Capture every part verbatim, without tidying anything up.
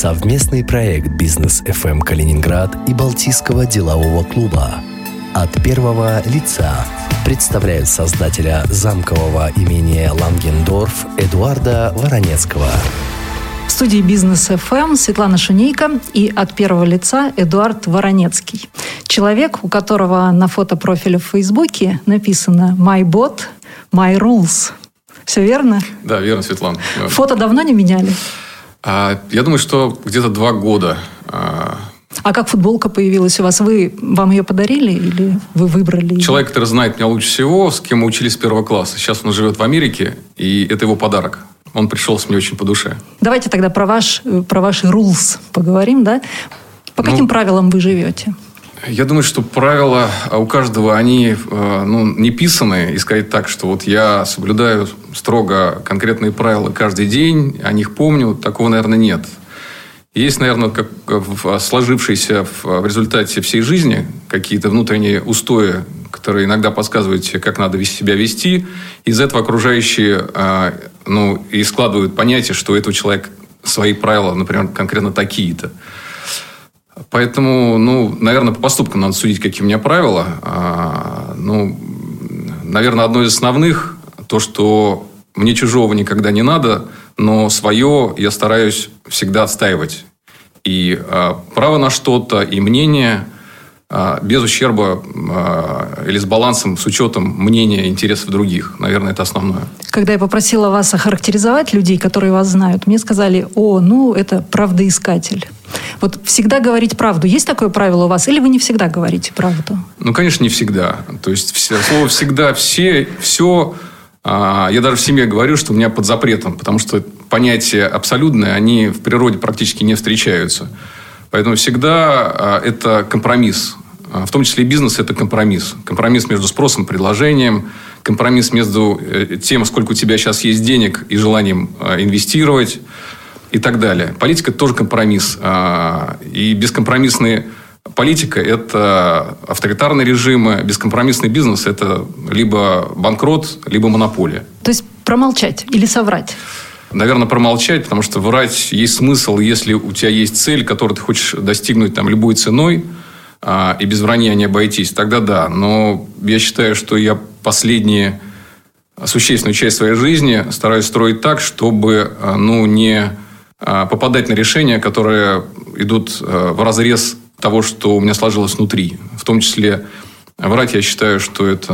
Совместный проект «Бизнес эф эм Калининград» и Балтийского делового клуба. От первого лица представляет создателя замкового имения Лангендорф Эдуарда Воронецкого. В студии «Бизнес эф эм» Светлана Шунейко и от первого лица Эдуард Воронецкий. Человек, у которого на фотопрофиле в Фейсбуке написано «My bot, my rules». Все верно? Да, верно, Светлана. Фото давно не меняли? А, я думаю, что где-то два года. А как футболка появилась у вас? Вы вам ее подарили или вы выбрали ее? Человек, который знает меня лучше всего, с кем мы учились с первого класса. Сейчас он живет в Америке, и это его подарок. Он пришелся мне очень по душе. Давайте тогда про ваш, про ваши rules поговорим, да? По каким ну, правилам вы живете? Я думаю, что правила у каждого, они ну, не писаны. И сказать так, что вот я соблюдаю строго конкретные правила каждый день, о них помню, такого, наверное, нет. Есть, наверное, как сложившиеся в результате всей жизни какие-то внутренние устои, которые иногда подсказывают тебе, как надо себя вести. Из этого окружающие ну, и складывают понятие, что у этого человека свои правила, например, конкретно такие-то. Поэтому, ну, наверное, по поступкам надо судить, какие у меня правила. А, ну, наверное, одно из основных – то, что мне чужого никогда не надо, но свое я стараюсь всегда отстаивать. И а, право на что-то, и мнение а, без ущерба а, или с балансом, с учетом мнения и интересов других. Наверное, это основное. Когда я попросила вас охарактеризовать людей, которые вас знают, мне сказали: «О, ну, это правдоискатель». Вот всегда говорить правду. Есть такое правило у вас? Или вы не всегда говорите правду? Ну, конечно, не всегда. То есть, все, слово «всегда», «все», «все». А, я даже в семье говорю, что у меня под запретом. Потому что понятия абсолютные, они в природе практически не встречаются. Поэтому всегда а, это компромисс. А, в том числе и бизнес – это компромисс. Компромисс между спросом и предложением. Компромисс между тем, сколько у тебя сейчас есть денег и желанием а, инвестировать. И так далее. Политика – это тоже компромисс. И бескомпромиссная политика – это авторитарные режимы. Бескомпромиссный бизнес – это либо банкрот, либо монополия. То есть промолчать или соврать? Наверное, промолчать, потому что врать есть смысл, если у тебя есть цель, которую ты хочешь достигнуть там, любой ценой, и без вранья не обойтись. Тогда да. Но я считаю, что я последние существенную часть своей жизни стараюсь строить так, чтобы ну, не... попадать на решения, которые идут в разрез того, что у меня сложилось внутри. В том числе врать, я считаю, что это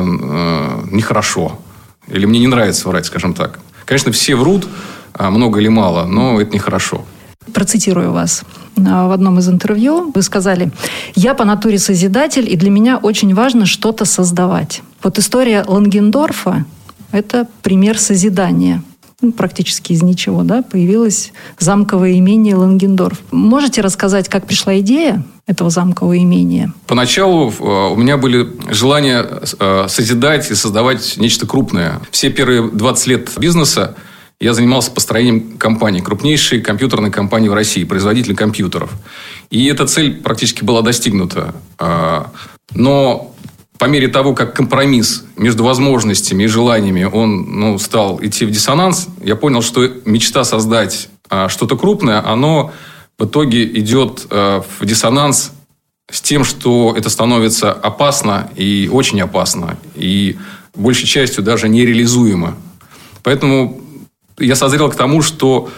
нехорошо. Или мне не нравится врать, скажем так. Конечно, все врут, много или мало, но это нехорошо. Процитирую вас. В одном из интервью вы сказали: «Я по натуре созидатель, и для меня очень важно что-то создавать». Вот история Лангендорфа – это пример созидания. Практически из ничего, да, появилось замковое имение Лангендорф. Можете рассказать, как пришла идея этого замкового имения? Поначалу у меня были желания созидать и создавать нечто крупное. Все первые двадцать лет бизнеса я занимался построением компании, крупнейшей компьютерной компании в России, производителем компьютеров. И эта цель практически была достигнута. Но по мере того, как компромисс между возможностями и желаниями он ну, стал идти в диссонанс, я понял, что мечта создать а, что-то крупное, оно в итоге идет а, в диссонанс с тем, что это становится опасно и очень опасно, и большей частью даже нереализуемо. Поэтому я созрел к тому, что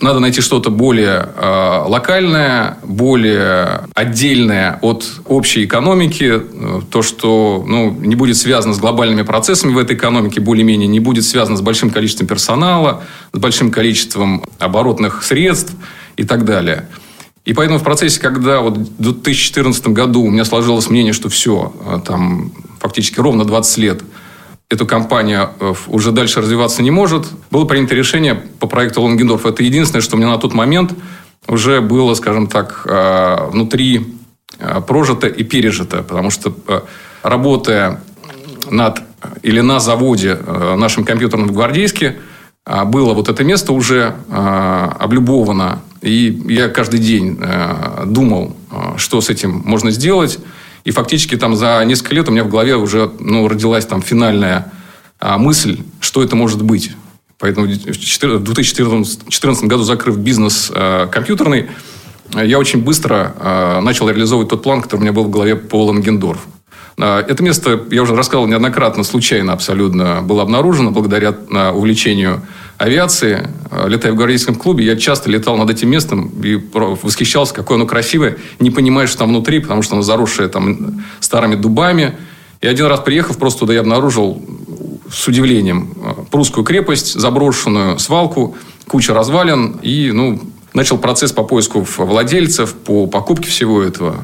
надо найти что-то более э, локальное, более отдельное от общей экономики. То, что ну, не будет связано с глобальными процессами в этой экономике, более-менее не будет связано с большим количеством персонала, с большим количеством оборотных средств и так далее. И поэтому в процессе, когда вот в две тысячи четырнадцатом году у меня сложилось мнение, что все, там фактически ровно двадцать лет, эта компания уже дальше развиваться не может. Было принято решение по проекту Лангендорф. Это единственное, что у меня на тот момент уже было, скажем так, внутри прожито и пережито. Потому что, работая над или на заводе нашим компьютерном в Гвардейске, было вот это место уже облюбовано. И я каждый день думал, что с этим можно сделать. И фактически там за несколько лет у меня в голове уже ну, родилась там финальная а, мысль, что это может быть. Поэтому в две тысячи четырнадцатом году, закрыв бизнес а, компьютерный, я очень быстро начал реализовывать тот план, который у меня был в голове по Лангендорфу. Это место, я уже рассказывал неоднократно, случайно абсолютно было обнаружено благодаря увлечению авиации. Летая в Гвардейском клубе, я часто летал над этим местом и восхищался, какое оно красивое, не понимая, что там внутри, потому что оно заросшее там старыми дубами. И один раз, приехав просто туда, я обнаружил с удивлением прусскую крепость, заброшенную свалку, куча развалин, и ну, начал процесс по поиску владельцев, по покупке всего этого.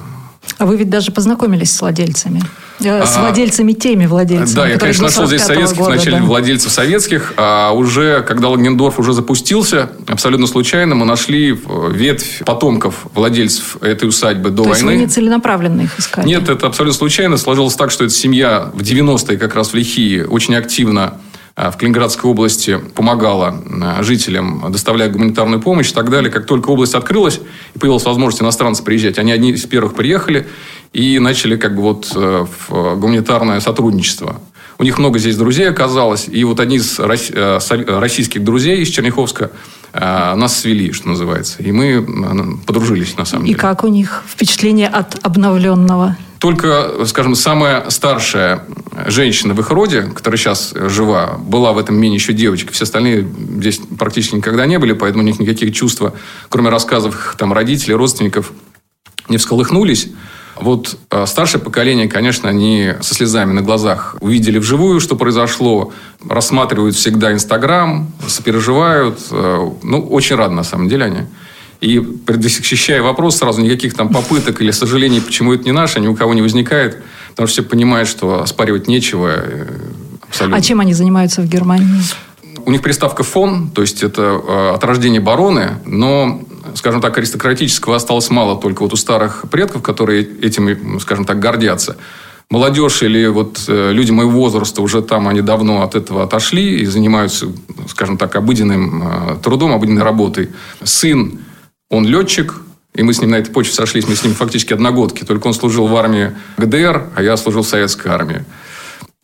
А вы ведь даже познакомились с владельцами. А, с владельцами теми владельцами. Да, я, конечно, нашел здесь советских, года, вначале да. владельцев советских. А уже, когда Лангендорф уже запустился, абсолютно случайно мы нашли ветвь потомков владельцев этой усадьбы до То войны. То есть вы не целенаправленно их искали? Нет, это абсолютно случайно. Сложилось так, что эта семья в девяностые как раз в Лихии очень активно в Калининградской области помогала жителям, доставляя гуманитарную помощь и так далее. Как только область открылась и появилась возможность иностранцев приезжать, они одни из первых приехали и начали как бы вот гуманитарное сотрудничество. У них много здесь друзей оказалось. И вот одни из российских друзей из Черняховска нас свели, что называется. И мы подружились, на самом деле. И как у них впечатление от обновленного? Только, скажем, самая старшая женщина в их роде, которая сейчас жива, была в этом мене еще девочка. Все остальные здесь практически никогда не были, поэтому у них никаких чувств, кроме рассказов их там родителей, родственников, не всколыхнулись. Вот старшее поколение, конечно, они со слезами на глазах увидели вживую, что произошло, рассматривают всегда Инстаграм, сопереживают. Ну, очень рады, на самом деле, они. И предвосхищая вопрос, сразу никаких там попыток или сожалений, почему это не наше, ни у кого не возникает. Потому что все понимают, что оспаривать нечего. Абсолютно. А чем они занимаются в Германии? У них приставка «фон», то есть это от рождения бароны, но, скажем так, аристократического осталось мало только вот у старых предков, которые этим, скажем так, гордятся. Молодежь или вот люди моего возраста уже там, они давно от этого отошли и занимаются, скажем так, обыденным трудом, обыденной работой. Сын, он летчик, и мы с ним на этой почве сошлись, мы с ним фактически одногодки, только он служил в армии ГДР, а я служил в советской армии.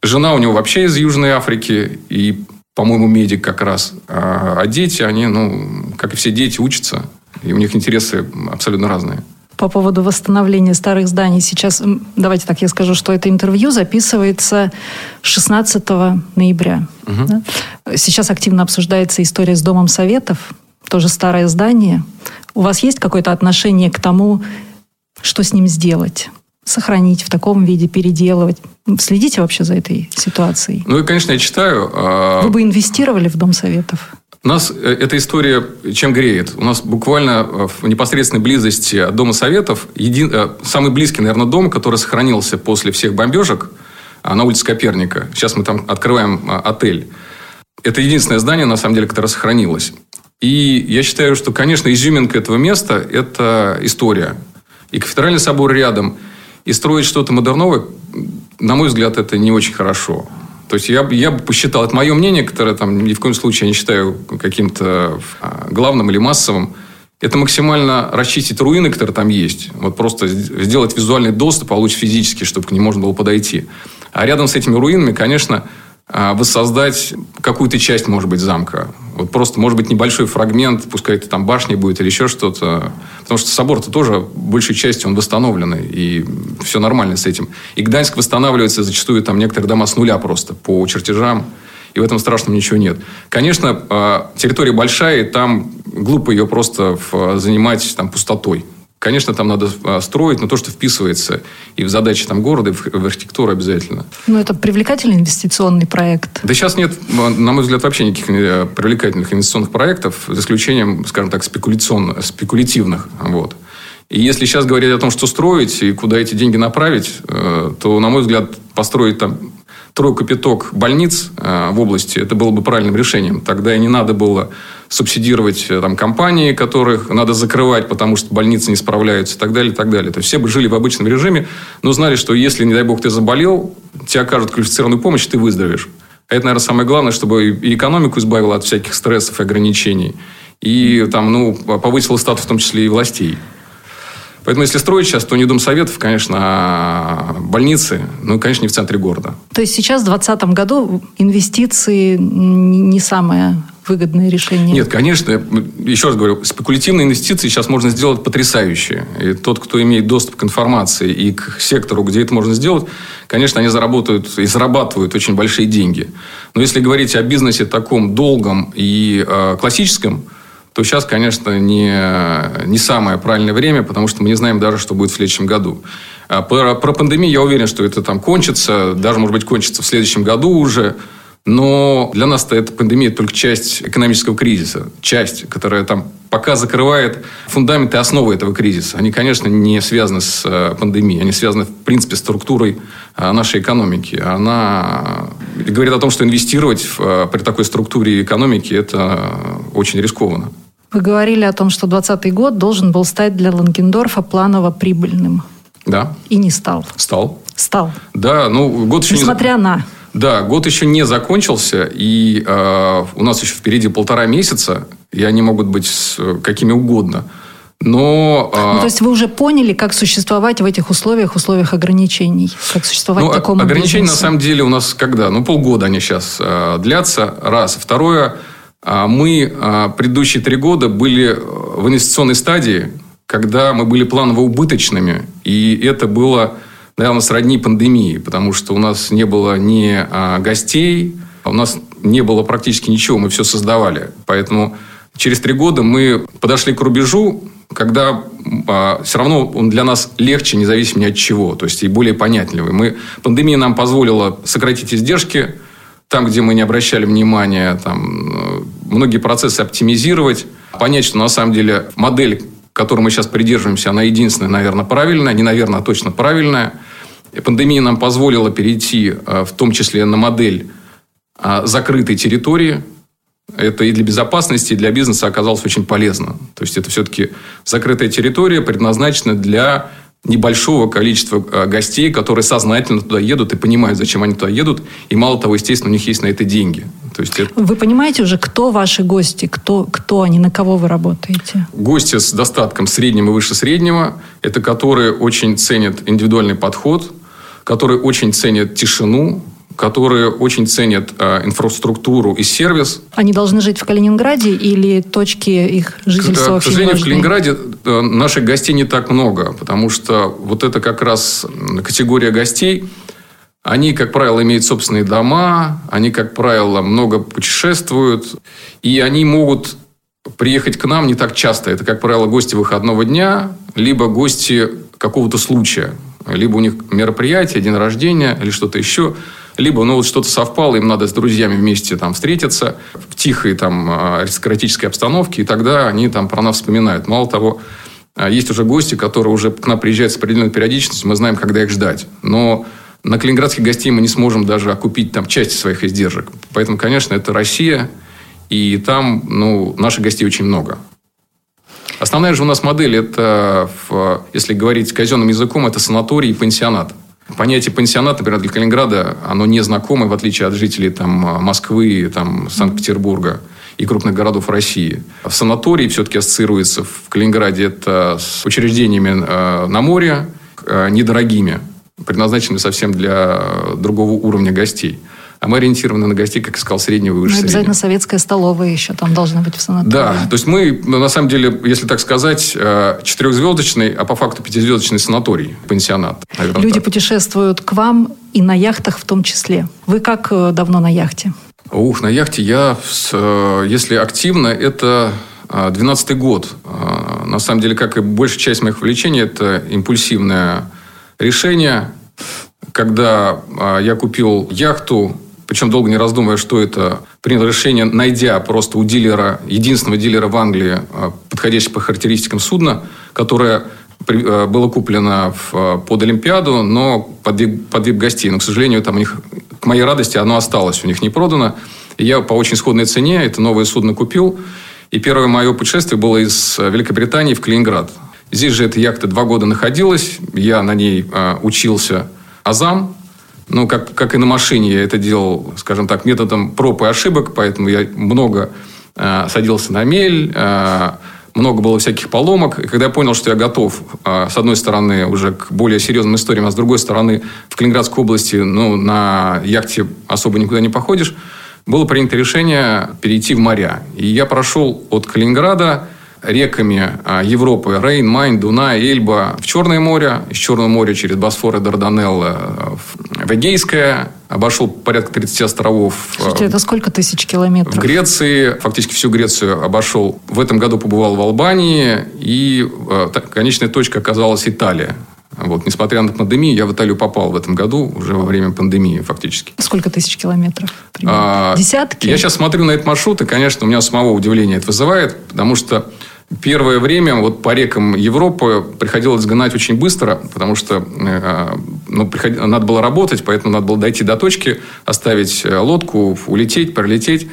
Жена у него вообще из Южной Африки, и, по-моему, медик как раз. А дети, они, ну, как и все дети, учатся. И у них интересы абсолютно разные. По поводу восстановления старых зданий сейчас, давайте так я скажу, что это интервью записывается шестнадцатого ноября. Угу. Да? Сейчас активно обсуждается история с Домом Советов, тоже старое здание. У вас есть какое-то отношение к тому, что с ним сделать? Сохранить в таком виде, переделывать? Следите вообще за этой ситуацией? Ну, и, конечно, я читаю. А... Вы бы инвестировали в Дом Советов? Нас эта история чем греет? У нас буквально в непосредственной близости от Дома Советов еди... самый близкий, наверное, дом, который сохранился после всех бомбежек на улице Коперника. Сейчас мы там открываем отель. Это единственное здание, на самом деле, которое сохранилось. И я считаю, что, конечно, изюминка этого места – это история. И кафедральный собор рядом. И строить что-то модерновое, на мой взгляд, это не очень хорошо. То есть, я, я бы посчитал, это мое мнение, которое там, ни в коем случае я не считаю каким-то главным или массовым, это максимально расчистить руины, которые там есть. Вот просто сделать визуальный доступ, а лучше физически, чтобы к ним можно было подойти. А рядом с этими руинами, конечно, воссоздать какую-то часть, может быть, замка. Вот просто, может быть, небольшой фрагмент, пускай это там башня будет или еще что-то. Потому что собор-то тоже, большей частью, он восстановленный. И все нормально с этим. И Гданьск восстанавливается зачастую там некоторые дома с нуля просто по чертежам. И в этом страшном ничего нет. Конечно, территория большая, и там глупо ее просто занимать там, пустотой. Конечно, там надо строить, но то, что вписывается и в задачи там, города, и в архитектуру обязательно. Ну, это привлекательный инвестиционный проект? Да сейчас нет, на мой взгляд, вообще никаких привлекательных инвестиционных проектов, за исключением, скажем так, спекуляционных, спекулятивных. Вот. И если сейчас говорить о том, что строить и куда эти деньги направить, то, на мой взгляд, построить там тройку-пяток больниц в области, это было бы правильным решением. Тогда и не надо было субсидировать там, компании, которых надо закрывать, потому что больницы не справляются и так далее, и так далее. То есть, все бы жили в обычном режиме, но знали, что если, не дай бог, ты заболел, тебе окажут квалифицированную помощь, ты выздоровеешь. Это, наверное, самое главное, чтобы и экономику избавило от всяких стрессов и ограничений, и там, ну, повысило статус, в том числе и властей. Поэтому, если строить сейчас, то не Дом Советов, конечно, а больницы, ну, конечно, не в центре города. То есть, сейчас в двадцатом году инвестиции не самое выгодное решение? Нет, конечно. Еще раз говорю, спекулятивные инвестиции сейчас можно сделать потрясающие. И тот, кто имеет доступ к информации и к сектору, где это можно сделать, конечно, они заработают и зарабатывают очень большие деньги. Но если говорить о бизнесе таком долгом и э, классическом, то сейчас, конечно, не, не самое правильное время, потому что мы не знаем даже, что будет в следующем году. Про, про пандемию я уверен, что это там кончится, даже, может быть, кончится в следующем году уже. Но для нас-то эта пандемия только часть экономического кризиса. Часть, которая там пока закрывает фундаменты, основы этого кризиса. Они, конечно, не связаны с пандемией. Они связаны, в принципе, с структурой нашей экономики. Она говорит о том, что инвестировать в, при такой структуре экономики – это очень рискованно. Вы говорили о том, что двадцатый год должен был стать для Лангендорфа планово прибыльным. Да. И не стал. Стал. Стал. Да, ну год еще Несмотря не... на... Да, год еще не закончился, и э, у нас еще впереди полтора месяца, и они могут быть с, какими угодно. Но, ну, то есть, вы уже поняли, как существовать в этих условиях, условиях ограничений? Как существовать ну, в таком ограничении, бизнесу? На самом деле, у нас когда? Ну, полгода они сейчас э, длятся, раз. Второе, э, мы э, предыдущие три года были в инвестиционной стадии, когда мы были планово убыточными, и это было... Наверное, сродни пандемии, потому что у нас не было ни а, гостей, у нас не было практически ничего, мы все создавали. Поэтому через три года мы подошли к рубежу, когда а, все равно он для нас легче, независимо ни от чего, то есть и более понятливый. Мы, пандемия нам позволила сократить издержки, там, где мы не обращали внимания, там, многие процессы оптимизировать, понять, что на самом деле модель, которой мы сейчас придерживаемся, она единственная, наверное, правильная, не, наверное, а точно правильная. И пандемия нам позволила перейти, в том числе, на модель закрытой территории. Это и для безопасности, и для бизнеса оказалось очень полезно. То есть, это все-таки закрытая территория, предназначена для небольшого количества гостей, которые сознательно туда едут и понимают, зачем они туда едут. И мало того, естественно, у них есть на это деньги. То есть это... Вы понимаете уже, кто ваши гости, кто, кто они, на кого вы работаете? Гости с достатком средним и выше среднего, это которые очень ценят индивидуальный подход, которые очень ценят тишину, которые очень ценят э, инфраструктуру и сервис. Они должны жить в Калининграде или точки их жительства вообще не важны? К сожалению, в Калининграде э, наших гостей не так много, потому что вот это как раз категория гостей. Они, как правило, имеют собственные дома, они, как правило, много путешествуют, и они могут приехать к нам не так часто. Это, как правило, гости выходного дня, либо гости какого-то случая, либо у них мероприятие, день рождения или что-то еще. Либо ну, вот что-то совпало, им надо с друзьями вместе там, встретиться в тихой там, аристократической обстановке, и тогда они там, про нас вспоминают. Мало того, есть уже гости, которые уже к нам приезжают с определенной периодичностью, мы знаем, когда их ждать. Но на калининградских гостей мы не сможем даже окупить там, часть своих издержек. Поэтому, конечно, это Россия, и там ну, наших гостей очень много. Основная же у нас модель, это, в, если говорить казенным языком, это санаторий и пансионат. Понятие пансионат, например, для Калининграда, оно не знакомо, в отличие от жителей там, Москвы, там, Санкт-Петербурга и крупных городов России. Санаторий все-таки ассоциируется в Калининграде это с учреждениями э, на море, э, недорогими, предназначенными совсем для другого уровня гостей. А мы ориентированы на гостей, как я сказал, среднего и выше среднего. Обязательно советская столовая еще там должна быть в санатории. Да, то есть мы, на самом деле, если так сказать, четырехзвездочный, а по факту пятизвездочный санаторий, пансионат. Наверное, Люди так. путешествуют к вам и на яхтах в том числе. Вы как давно на яхте? Ух, на яхте я, если активно, это двенадцатый год. На самом деле, как и большая часть моих увлечений, это импульсивное решение, когда я купил яхту. Причем долго не раздумывая, что это, принял решение, найдя просто у дилера, единственного дилера в Англии, подходящего по характеристикам судна, которое было куплено под Олимпиаду, но под ви ай пи-гостей. Но, к сожалению, там у них, к моей радости, оно осталось, у них не продано. И я по очень сходной цене это новое судно купил. И первое мое путешествие было из Великобритании в Калининград. Здесь же эта яхта два года находилась. Я на ней учился азам. Ну, как, как и на машине я это делал, скажем так, методом проб и ошибок, поэтому я много э, садился на мель, э, много было всяких поломок. И когда я понял, что я готов, э, с одной стороны, уже к более серьезным историям, а с другой стороны, в Калининградской области, ну, на яхте особо никуда не походишь, было принято решение перейти в моря. И я прошел от Калининграда реками Европы: Рейн, Майн, Дунай, Эльба в Черное море, из Черного моря через Босфор и Дарданеллы в Эгейское, обошел порядка тридцати островов. Слушайте, это сколько тысяч километров? В Греции, фактически всю Грецию обошел. В этом году побывал в Албании, и конечная точка оказалась Италия. Вот, несмотря на пандемию, я в Италию попал в этом году, уже во время пандемии фактически. Сколько тысяч километров? А, Десятки? Я сейчас смотрю на этот маршрут, и, конечно, у меня самого удивление это вызывает, потому что первое время вот по рекам Европы приходилось гнать очень быстро, потому что ну, приход... надо было работать, поэтому надо было дойти до точки, оставить лодку, улететь, пролететь.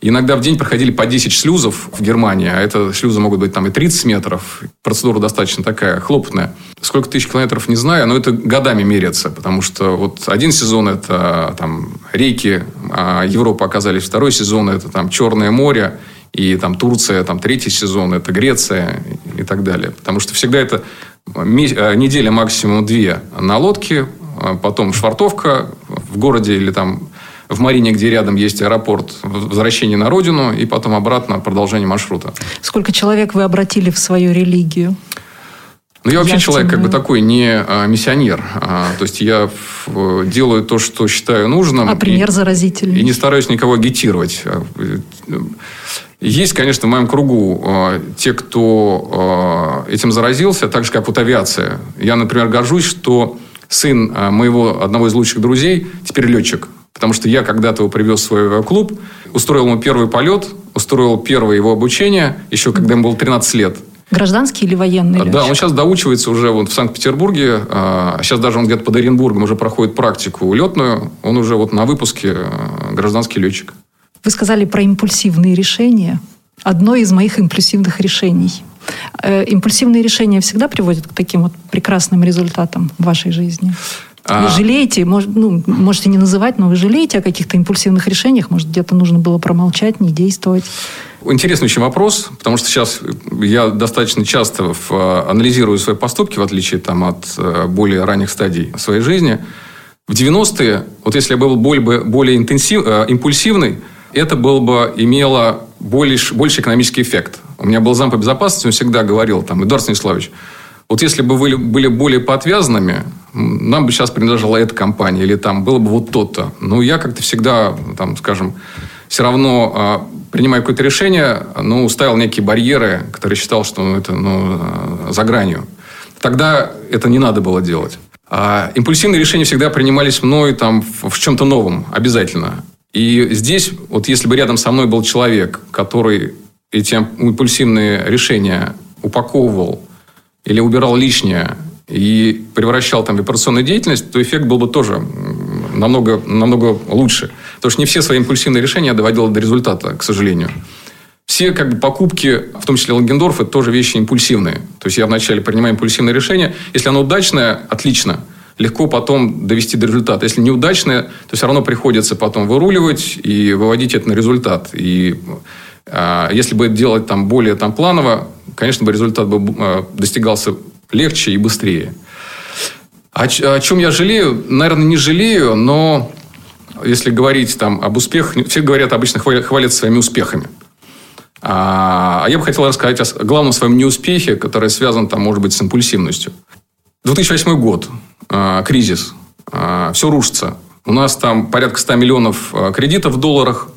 Иногда в день проходили по десять шлюзов в Германии, а это шлюзы могут быть там и тридцать метров. Процедура достаточно такая хлопотная. Сколько тысяч километров, не знаю, но это годами меряется, потому что вот один сезон – это там, реки Европы оказались, второй сезон – это там, Черное море, и там Турция, там третий сезон – это Греция и так далее. Потому что всегда это неделя максимум две на лодке, потом швартовка в городе или там в Марине, где рядом есть аэропорт, возвращение на родину и потом обратно продолжение маршрута. Сколько человек вы обратили в свою религию? Ну, я вообще я человек как бы такой, не миссионер. А, то есть, я делаю то, что считаю нужным. А пример и, заразительный. И не стараюсь никого агитировать. Есть, конечно, в моем кругу те, кто этим заразился, так же, как вот авиация. Я, например, горжусь, что сын моего одного из лучших друзей теперь летчик. Потому что я когда-то его привез в свой авиаклуб, устроил ему первый полет, устроил первое его обучение, еще когда ему было тринадцать лет. Гражданский или военный летчик? Да, он сейчас доучивается уже вот в Санкт-Петербурге. Сейчас даже он где-то под Оренбургом уже проходит практику летную. Он уже вот на выпуске гражданский летчик. Вы сказали про импульсивные решения. Одно из моих импульсивных решений. Импульсивные решения всегда приводят к таким вот прекрасным результатам в вашей жизни? Вы жалеете, может, ну, можете не называть, но вы жалеете о каких-то импульсивных решениях? Может, где-то нужно было промолчать, не действовать? Интересный очень вопрос, потому что сейчас я достаточно часто анализирую свои поступки, в отличие там, от более ранних стадий своей жизни. В девяностые, вот если я был более, более интенсив, импульсивный, это было бы имело больше, больше экономический эффект. У меня был зам по безопасности, он всегда говорил, там, Эдуард Станиславович, вот если бы вы были более поотвязанными, нам бы сейчас принадлежала эта компания, или там было бы вот то-то. Но я как-то всегда, там, скажем, все равно, принимая какое-то решение, ну, ставил некие барьеры, которые считал, что это ну, за гранью. Тогда это не надо было делать. А импульсивные решения всегда принимались мной там, в чем-то новом, обязательно. И здесь, вот если бы рядом со мной был человек, который эти импульсивные решения упаковывал, или убирал лишнее и превращал там в операционную деятельность, то эффект был бы тоже намного, намного лучше. Потому что не все свои импульсивные решения я доводил до результата, к сожалению. Все как бы, покупки, в том числе Лангендорф, это тоже вещи импульсивные. То есть я вначале принимаю импульсивное решение. Если оно удачное, отлично. Легко потом довести до результата. Если неудачное, то все равно приходится потом выруливать и выводить это на результат. И а, если бы это делать там, более там, планово, конечно бы результат бы достигался легче и быстрее. О, о чем я жалею? Наверное, не жалею, но если говорить там, об успехах, все говорят, обычно хвалят своими успехами. А я бы хотел рассказать о главном своем неуспехе, который связан, там, может быть, с импульсивностью. две тысячи восьмой год, кризис, все рушится. У нас там порядка ста миллионов кредитов в долларах.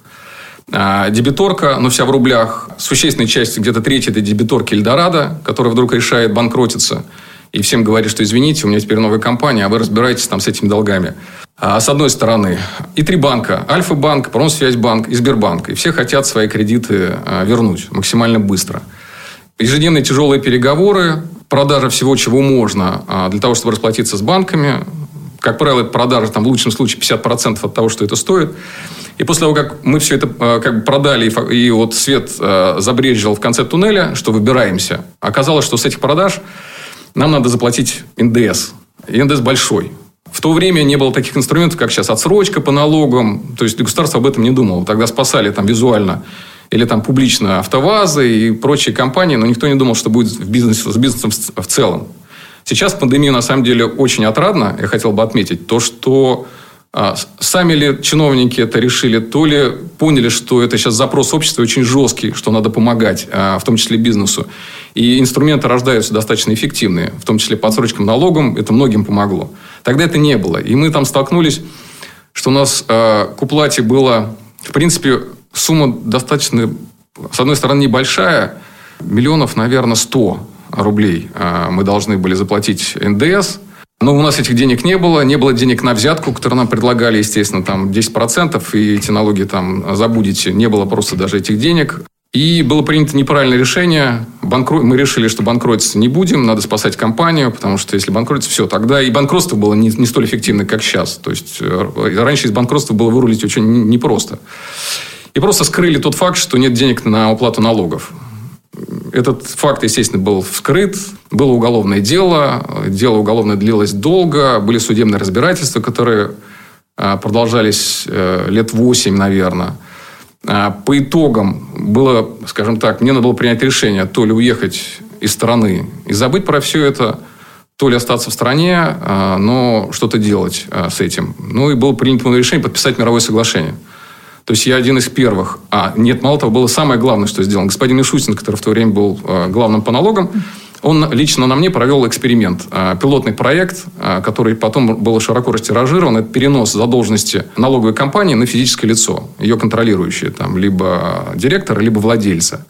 Дебиторка, но вся в рублях. Существенная часть, где-то треть этой дебиторки Эльдорадо, которая вдруг решает банкротиться. И всем говорит, что извините, у меня теперь новая компания, а вы разбираетесь там с этими долгами. А с одной стороны. И три банка. Альфа-банк, Промсвязьбанк и Сбербанк. И все хотят свои кредиты вернуть максимально быстро. Ежедневные тяжелые переговоры. Продажа всего, чего можно для того, чтобы расплатиться с банками. Как правило, это продажа там, в лучшем случае пятьдесят процентов от того, что это стоит. И после того, как мы все это как бы продали, и вот свет забрезжил в конце туннеля, что выбираемся, оказалось, что с этих продаж нам надо заплатить эн дэ эс. И эн дэ эс большой. В то время не было таких инструментов, как сейчас отсрочка по налогам. То есть, государство об этом не думало. Тогда спасали там, визуально или там, публично АвтоВАЗы и прочие компании, но никто не думал, что будет в бизнес, с бизнесом в целом. Сейчас пандемия, на самом деле, очень отрадна. Я хотел бы отметить то, что Сами ли чиновники это решили, то ли поняли, что это сейчас запрос общества очень жесткий, что надо помогать, в том числе бизнесу. И инструменты рождаются достаточно эффективные, в том числе по отсрочкам налогам, это многим помогло. Тогда это не было. И мы там столкнулись, что у нас к уплате была, в принципе, сумма достаточно, с одной стороны, небольшая, миллионов, наверное, сто рублей мы должны были заплатить эн дэ эс. Но у нас этих денег не было, не было денег на взятку, которую нам предлагали, естественно, там десять процентов, и эти налоги там забудете, не было просто даже этих денег. И было принято неправильное решение, банкро... мы решили, что банкротиться не будем, надо спасать компанию, потому что если банкротиться, все, тогда и банкротство было не, не столь эффективно, как сейчас. То есть раньше из банкротства было вырулить очень непросто. И просто скрыли тот факт, что нет денег на уплату налогов. Этот факт, естественно, был вскрыт. Было уголовное дело. Дело уголовное длилось долго. Были судебные разбирательства, которые продолжались лет восемь, наверное. По итогам было, скажем так, мне надо было принять решение, то ли уехать из страны и забыть про все это, то ли остаться в стране, но что-то делать с этим. Ну, и было принято решение подписать мировое соглашение. То есть, я один из первых. А, нет, мало того, было самое главное, что сделано. Господин Мишустин, который в то время был главным по налогам, он лично на мне провел эксперимент. Пилотный проект, который потом был широко растиражирован, это перенос задолженности налоговой компании на физическое лицо, ее контролирующее, там, либо директора, либо владельца.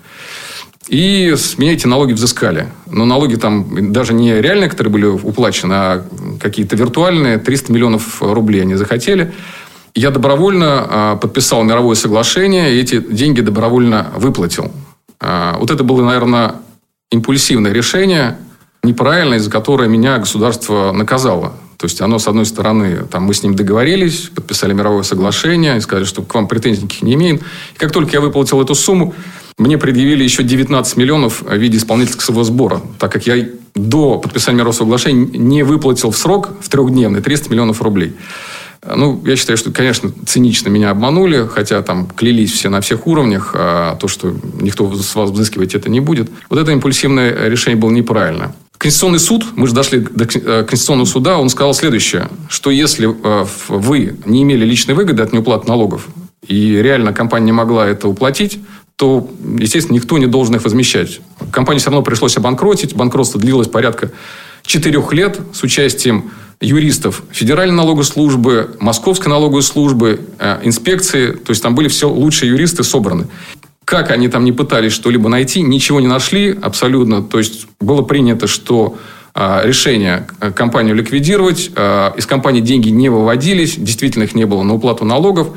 И с меня эти налоги взыскали. Но налоги там даже не реальные, которые были уплачены, а какие-то виртуальные. триста миллионов рублей они захотели. Я добровольно подписал мировое соглашение и эти деньги добровольно выплатил. Вот это было, наверное, импульсивное решение, неправильное, из-за которого меня государство наказало. То есть, оно, с одной стороны, там, мы с ним договорились, подписали мировое соглашение, и сказали, что к вам претензий никаких не имеем. И как только я выплатил эту сумму, мне предъявили еще девятнадцать миллионов в виде исполнительского сбора, так как я до подписания мирового соглашения не выплатил в срок, в трехдневный, триста миллионов рублей. Ну, я считаю, что, конечно, цинично меня обманули, хотя там клялись все на всех уровнях, а то, что никто с вас взыскивать это не будет. Вот это импульсивное решение было неправильно. Конституционный суд, мы же дошли до Конституционного суда, он сказал следующее, что если вы не имели личной выгоды от неуплаты налогов, и реально компания не могла это уплатить, то, естественно, никто не должен их возмещать. Компанию все равно пришлось обанкротить, банкротство длилось порядка четырех лет с участием юристов Федеральной налоговой службы, Московской налоговой службы, инспекции. То есть, там были все лучшие юристы собраны. Как они там не пытались что-либо найти, ничего не нашли абсолютно. То есть, было принято, что решение компанию ликвидировать, из компании деньги не выводились, действительно их не было на уплату налогов.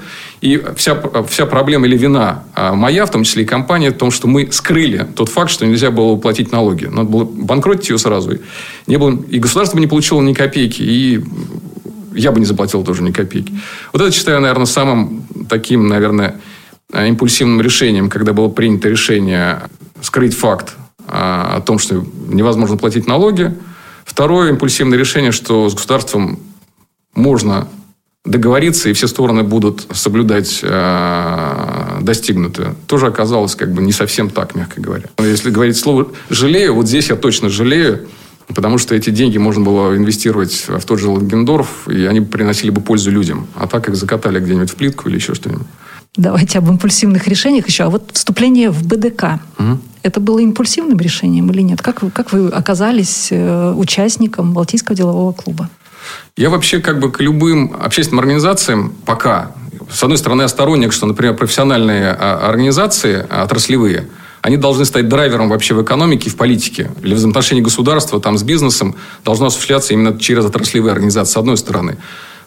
И вся, вся проблема или вина моя, в том числе и компания, в том, что мы скрыли тот факт, что нельзя было уплатить налоги. Надо было банкротить ее сразу. Не было, и государство бы не получило ни копейки, и я бы не заплатил тоже ни копейки. Вот это считаю, наверное, самым таким, наверное, импульсивным решением, когда было принято решение скрыть факт о том, что невозможно платить налоги. Второе импульсивное решение, что с государством можно договориться, и все стороны будут соблюдать э, достигнутое. Тоже оказалось как бы не совсем так, мягко говоря. Если говорить слово «жалею», вот здесь я точно жалею, потому что эти деньги можно было инвестировать в тот же Лангендорф, и они приносили бы пользу людям. А так их закатали где-нибудь в плитку или еще что-нибудь. Давайте об импульсивных решениях еще. А вот вступление в бэ дэ ка. Угу. Это было импульсивным решением или нет? Как вы, как вы оказались участником Балтийского делового клуба? Я вообще как бы к любым общественным организациям пока, с одной стороны, я сторонник, что, например, профессиональные организации, отраслевые, они должны стать драйвером вообще в экономике, в политике. Или в взаимоотношении государства там, с бизнесом должно осуществляться именно через отраслевые организации, с одной стороны.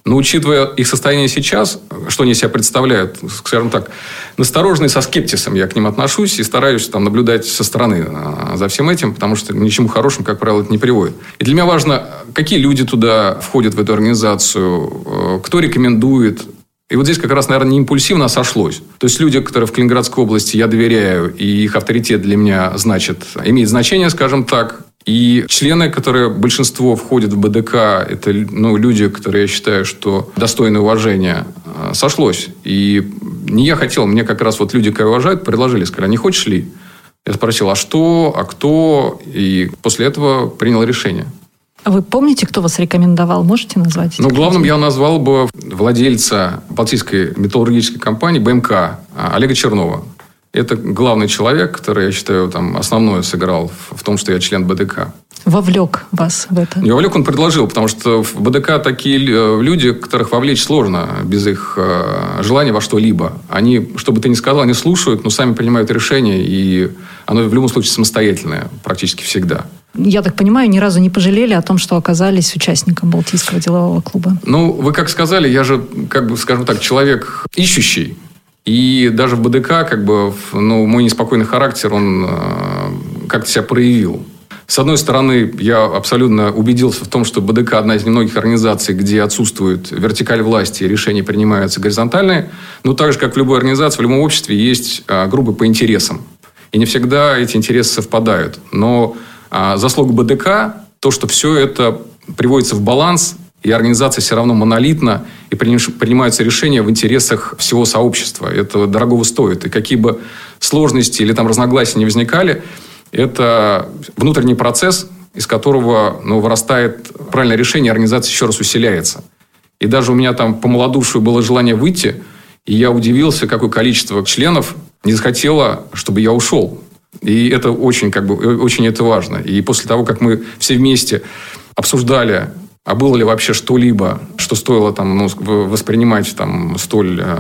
Но учитывая их состояние сейчас, что они себя представляют, скажем так, настороженный со скептисом я к ним отношусь и стараюсь там, наблюдать со стороны за всем этим, потому что ни к чему хорошему, как правило, это не приводит. И для меня важно, какие люди туда входят в эту организацию, кто рекомендует. И вот здесь как раз, наверное, не импульсивно, а сошлось. То есть, люди, которые в Калининградской области я доверяю, и их авторитет для меня значит, имеет значение, скажем так. И члены, которые большинство входят в бэ дэ ка, это ну, люди, которые, я считаю, что достойны уважения, сошлось. И не я хотел, мне как раз вот люди, которые уважают, предложили, сказали, не хочешь ли? Я спросил, а что, а кто? И после этого принял решение. Вы помните, кто вас рекомендовал? Можете назвать? Ну, главным я назвал бы владельца Балтийской металлургической компании Бэ Эм Ка Олега Чернова. Это главный человек, который, я считаю, там, основное сыграл в том, что я член Бэ Дэ Ка. Вовлек вас в это? Не вовлек, он предложил, потому что в Бэ Дэ Ка такие люди, которых вовлечь сложно без их желания во что-либо. Они, что бы ты ни сказал, они слушают, но сами принимают решение, и оно в любом случае самостоятельное практически всегда. Я так понимаю, ни разу не пожалели о том, что оказались участником Балтийского делового клуба. Ну, вы как сказали, я же, как бы, скажем так, человек ищущий. И даже в Бэ Дэ Ка, как бы, ну, мой неспокойный характер, он э, как-то себя проявил. С одной стороны, я абсолютно убедился в том, что Бэ Дэ Ка – одна из немногих организаций, где отсутствует вертикаль власти, и решения принимаются горизонтальные. Но так же, как в любой организации, в любом обществе есть э, группы по интересам. И не всегда эти интересы совпадают. Но э, заслуга Бэ Дэ Ка – то, что все это приводится в баланс, и организация все равно монолитна, и принимаются решения в интересах всего сообщества. Это дорогого стоит. И какие бы сложности или там разногласия не возникали, это внутренний процесс, из которого, ну, вырастает правильное решение, организация еще раз усиляется. И даже у меня там по малодушию было желание выйти, и я удивился, какое количество членов не захотело, чтобы я ушел. И это очень, как бы, очень это важно. И после того, как мы все вместе обсуждали, а было ли вообще что-либо, что стоило там, ну, воспринимать там, столь э,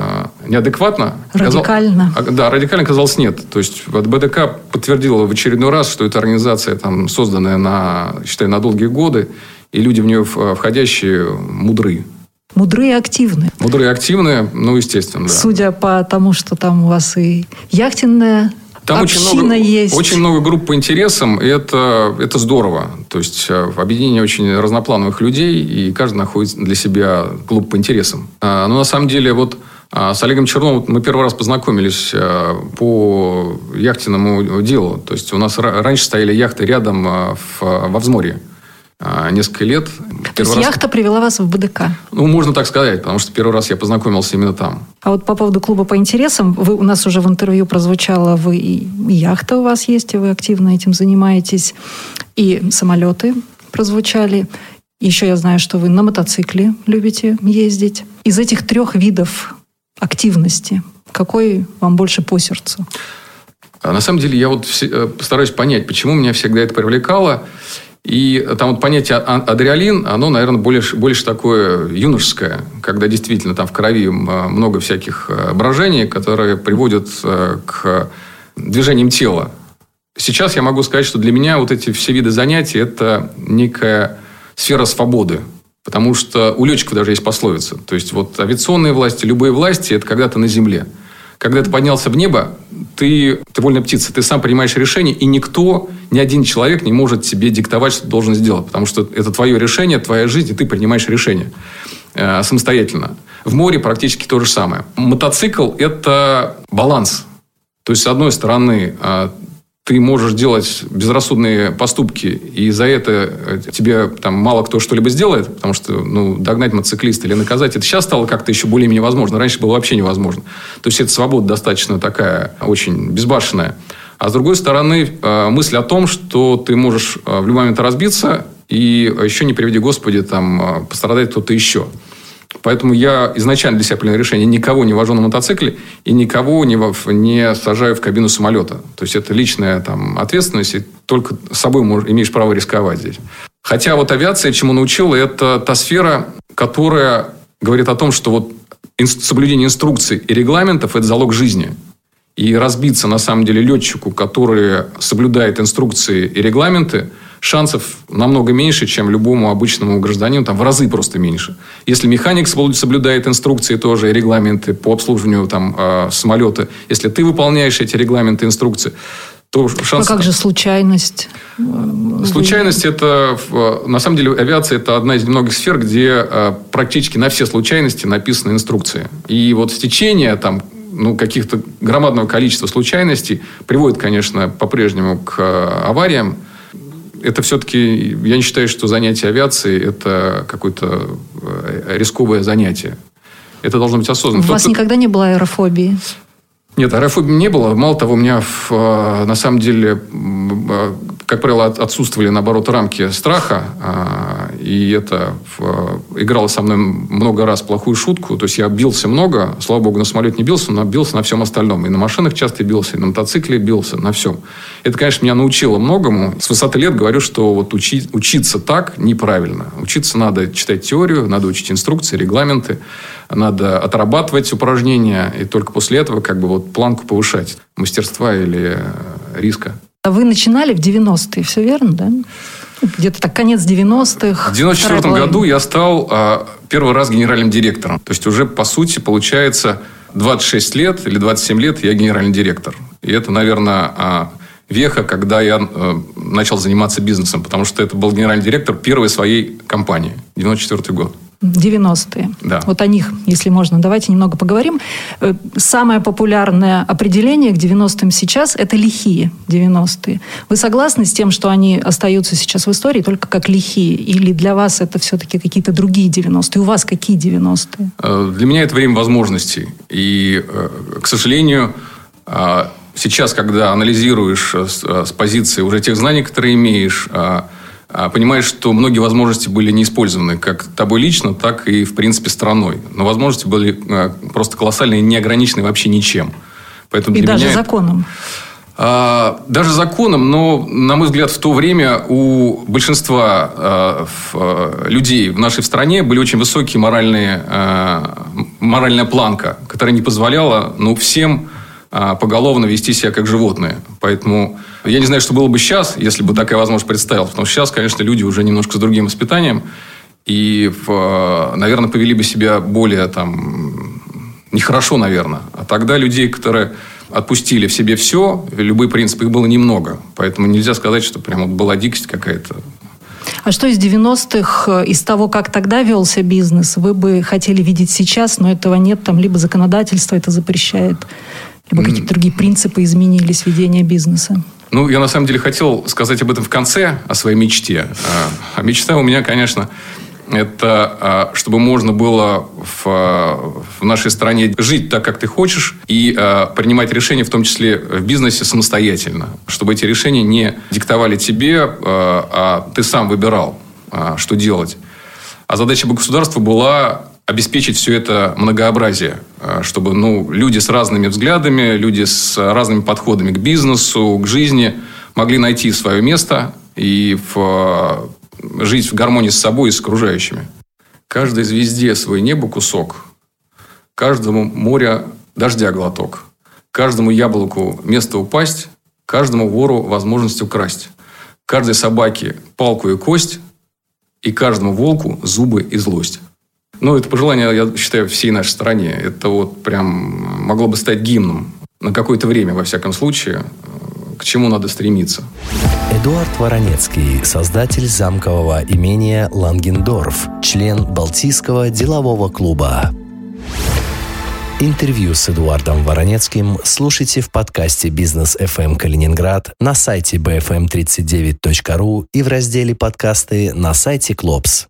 неадекватно? Радикально. Казал... Да, радикально казалось нет. То есть Бэ Дэ Ка подтвердила в очередной раз, что эта организация там, созданная на, считай, на долгие годы, и люди в нее входящие мудры. Мудрые и активные. Мудрые и активные, ну, естественно, да. Судя по тому, что там у вас и яхтенная... Там очень много, очень много групп по интересам, и это, это здорово. То есть, объединение очень разноплановых людей, и каждый находит для себя клуб по интересам. Но на самом деле, вот с Олегом Черновым мы первый раз познакомились по яхтенному делу. То есть, у нас раньше стояли яхты рядом в, во взморье. Несколько лет. То есть, раз... яхта привела вас в Бэ Дэ Ка? Ну, можно так сказать, потому что первый раз я познакомился именно там. А вот по поводу клуба по интересам, вы, у нас уже в интервью прозвучало, вы и яхта у вас есть, и вы активно этим занимаетесь, и самолеты прозвучали. Еще я знаю, что вы на мотоцикле любите ездить. Из этих трех видов активности, какой вам больше по сердцу? На самом деле, я вот постараюсь понять, почему меня всегда это привлекало. И там вот понятие адреналин, оно, наверное, больше, больше такое юношеское, когда действительно там в крови много всяких брожений, которые приводят к движениям тела. Сейчас я могу сказать, что для меня вот эти все виды занятий – это некая сфера свободы. Потому что у летчиков даже есть пословица. То есть, вот авиационные власти, любые власти – это когда ты на земле. Когда ты поднялся в небо, ты, ты вольная птица, ты сам принимаешь решение, и никто, ни один человек не может тебе диктовать, что ты должен сделать. Потому что это твое решение, твоя жизнь, и ты принимаешь решение э, самостоятельно. В море практически то же самое. Мотоцикл – это баланс. То есть, с одной стороны, э, ты можешь делать безрассудные поступки, и за это тебе там, мало кто что-либо сделает, потому что, ну, догнать мотоциклиста или наказать, это сейчас стало как-то еще более-менее возможно. Раньше было вообще невозможно. То есть, это свобода достаточно такая, очень безбашенная. А с другой стороны, мысль о том, что ты можешь в любой момент разбиться, и еще, не приведи Господи, там, пострадает кто-то еще. Поэтому я изначально для себя принял решение, никого не вожу на мотоцикле и никого не, в, не сажаю в кабину самолета. То есть, это личная там, ответственность, и только собой можешь, имеешь право рисковать здесь. Хотя вот авиация, чему научила, это та сфера, которая говорит о том, что вот соблюдение инструкций и регламентов – это залог жизни. И разбиться, на самом деле, летчику, который соблюдает инструкции и регламенты, шансов намного меньше, чем любому обычному гражданину, там в разы просто меньше. Если механик соблюдает инструкции тоже и регламенты по обслуживанию там, э, самолета, если ты выполняешь эти регламенты, инструкции, то шанс... А как же случайность? Случайность – это, на самом деле, авиация – это одна из немногих сфер, где э, практически на все случайности написаны инструкции. И вот стечение там, ну, каких-то громадного количества случайностей приводит, конечно, по-прежнему к э, авариям. Это все-таки, я не считаю, что занятие авиации – это какое-то рисковое занятие. Это должно быть осознанно. У вас никогда не было аэрофобии? Нет, аэрофобии не было. Мало того, у меня, на самом деле, как правило, отсутствовали, наоборот, рамки страха, и это играло со мной много раз плохую шутку. То есть я бился много, слава богу, на самолете не бился, но бился на всем остальном. И на машинах часто бился, и на мотоцикле бился, на всем. Это, конечно, меня научило многому. С высоты лет говорю, что вот учи, учиться так неправильно. Учиться надо читать теорию, надо учить инструкции, регламенты, надо отрабатывать упражнения, и только после этого как бы вот планку повышать мастерства или риска. Вы начинали в девяностые, все верно, да? Где-то так конец девяностых. В девяносто четвёртом году я стал а, первый раз генеральным директором. То есть уже, по сути, получается, двадцать шесть лет или двадцать семь лет я генеральный директор. И это, наверное, а, веха, когда я а, начал заниматься бизнесом. Потому что это был генеральный директор первой своей компании. девяносто четвёртый год. девяностые. Да. Вот о них, если можно, давайте немного поговорим. Самое популярное определение к девяностым сейчас – это лихие девяностые. Вы согласны с тем, что они остаются сейчас в истории только как лихие? Или для вас это все-таки какие-то другие девяностые? У вас какие девяностые? Для меня это время возможностей. И, к сожалению, сейчас, когда анализируешь с позиции уже тех знаний, которые имеешь, понимаешь, что многие возможности были не использованы как тобой лично, так и, в принципе, страной. Но возможности были просто колоссальные, не ограничены вообще ничем. Поэтому и для даже меня законом. Это... Даже законом, но, на мой взгляд, в то время у большинства людей в нашей стране были очень высокие моральные, моральная планка, которая не позволяла, ну, всем поголовно вести себя как животные. Поэтому я не знаю, что было бы сейчас, если бы такая возможность представилась. Потому что сейчас, конечно, люди уже немножко с другим воспитанием. И, наверное, повели бы себя более там нехорошо, наверное. А тогда людей, которые отпустили в себе все, любые принципы, их было немного. Поэтому нельзя сказать, что прям вот была дикость какая-то. А что из девяностых, из того, как тогда велся бизнес, вы бы хотели видеть сейчас, но этого нет, там либо законодательство это запрещает, либо какие-то другие принципы изменились ведения бизнеса? Ну, я на самом деле хотел сказать об этом в конце, о своей мечте. А мечта у меня, конечно, это чтобы можно было в, в нашей стране жить так, как ты хочешь, и принимать решения, в том числе в бизнесе, самостоятельно. Чтобы эти решения не диктовали тебе, а ты сам выбирал, что делать. А задача бы государства была обеспечить все это многообразие, чтобы, ну, люди с разными взглядами, люди с разными подходами к бизнесу, к жизни могли найти свое место и в, жить в гармонии с собой и с окружающими. Каждой звезде свой небо кусок, каждому моря дождя глоток, каждому яблоку место упасть, каждому вору возможность украсть, каждой собаке палку и кость, и каждому волку зубы и злость. Ну, это пожелание, я считаю, всей нашей стране. Это вот прям могло бы стать гимном. На какое-то время, во всяком случае, к чему надо стремиться. Эдуард Воронецкий, создатель замкового имения Лангендорф, член Балтийского делового клуба. Интервью с Эдуардом Воронецким слушайте в подкасте «Бизнес эф эм Калининград» на сайте би эф эм тридцать девять точка ру и в разделе «Подкасты» на сайте «Клопс».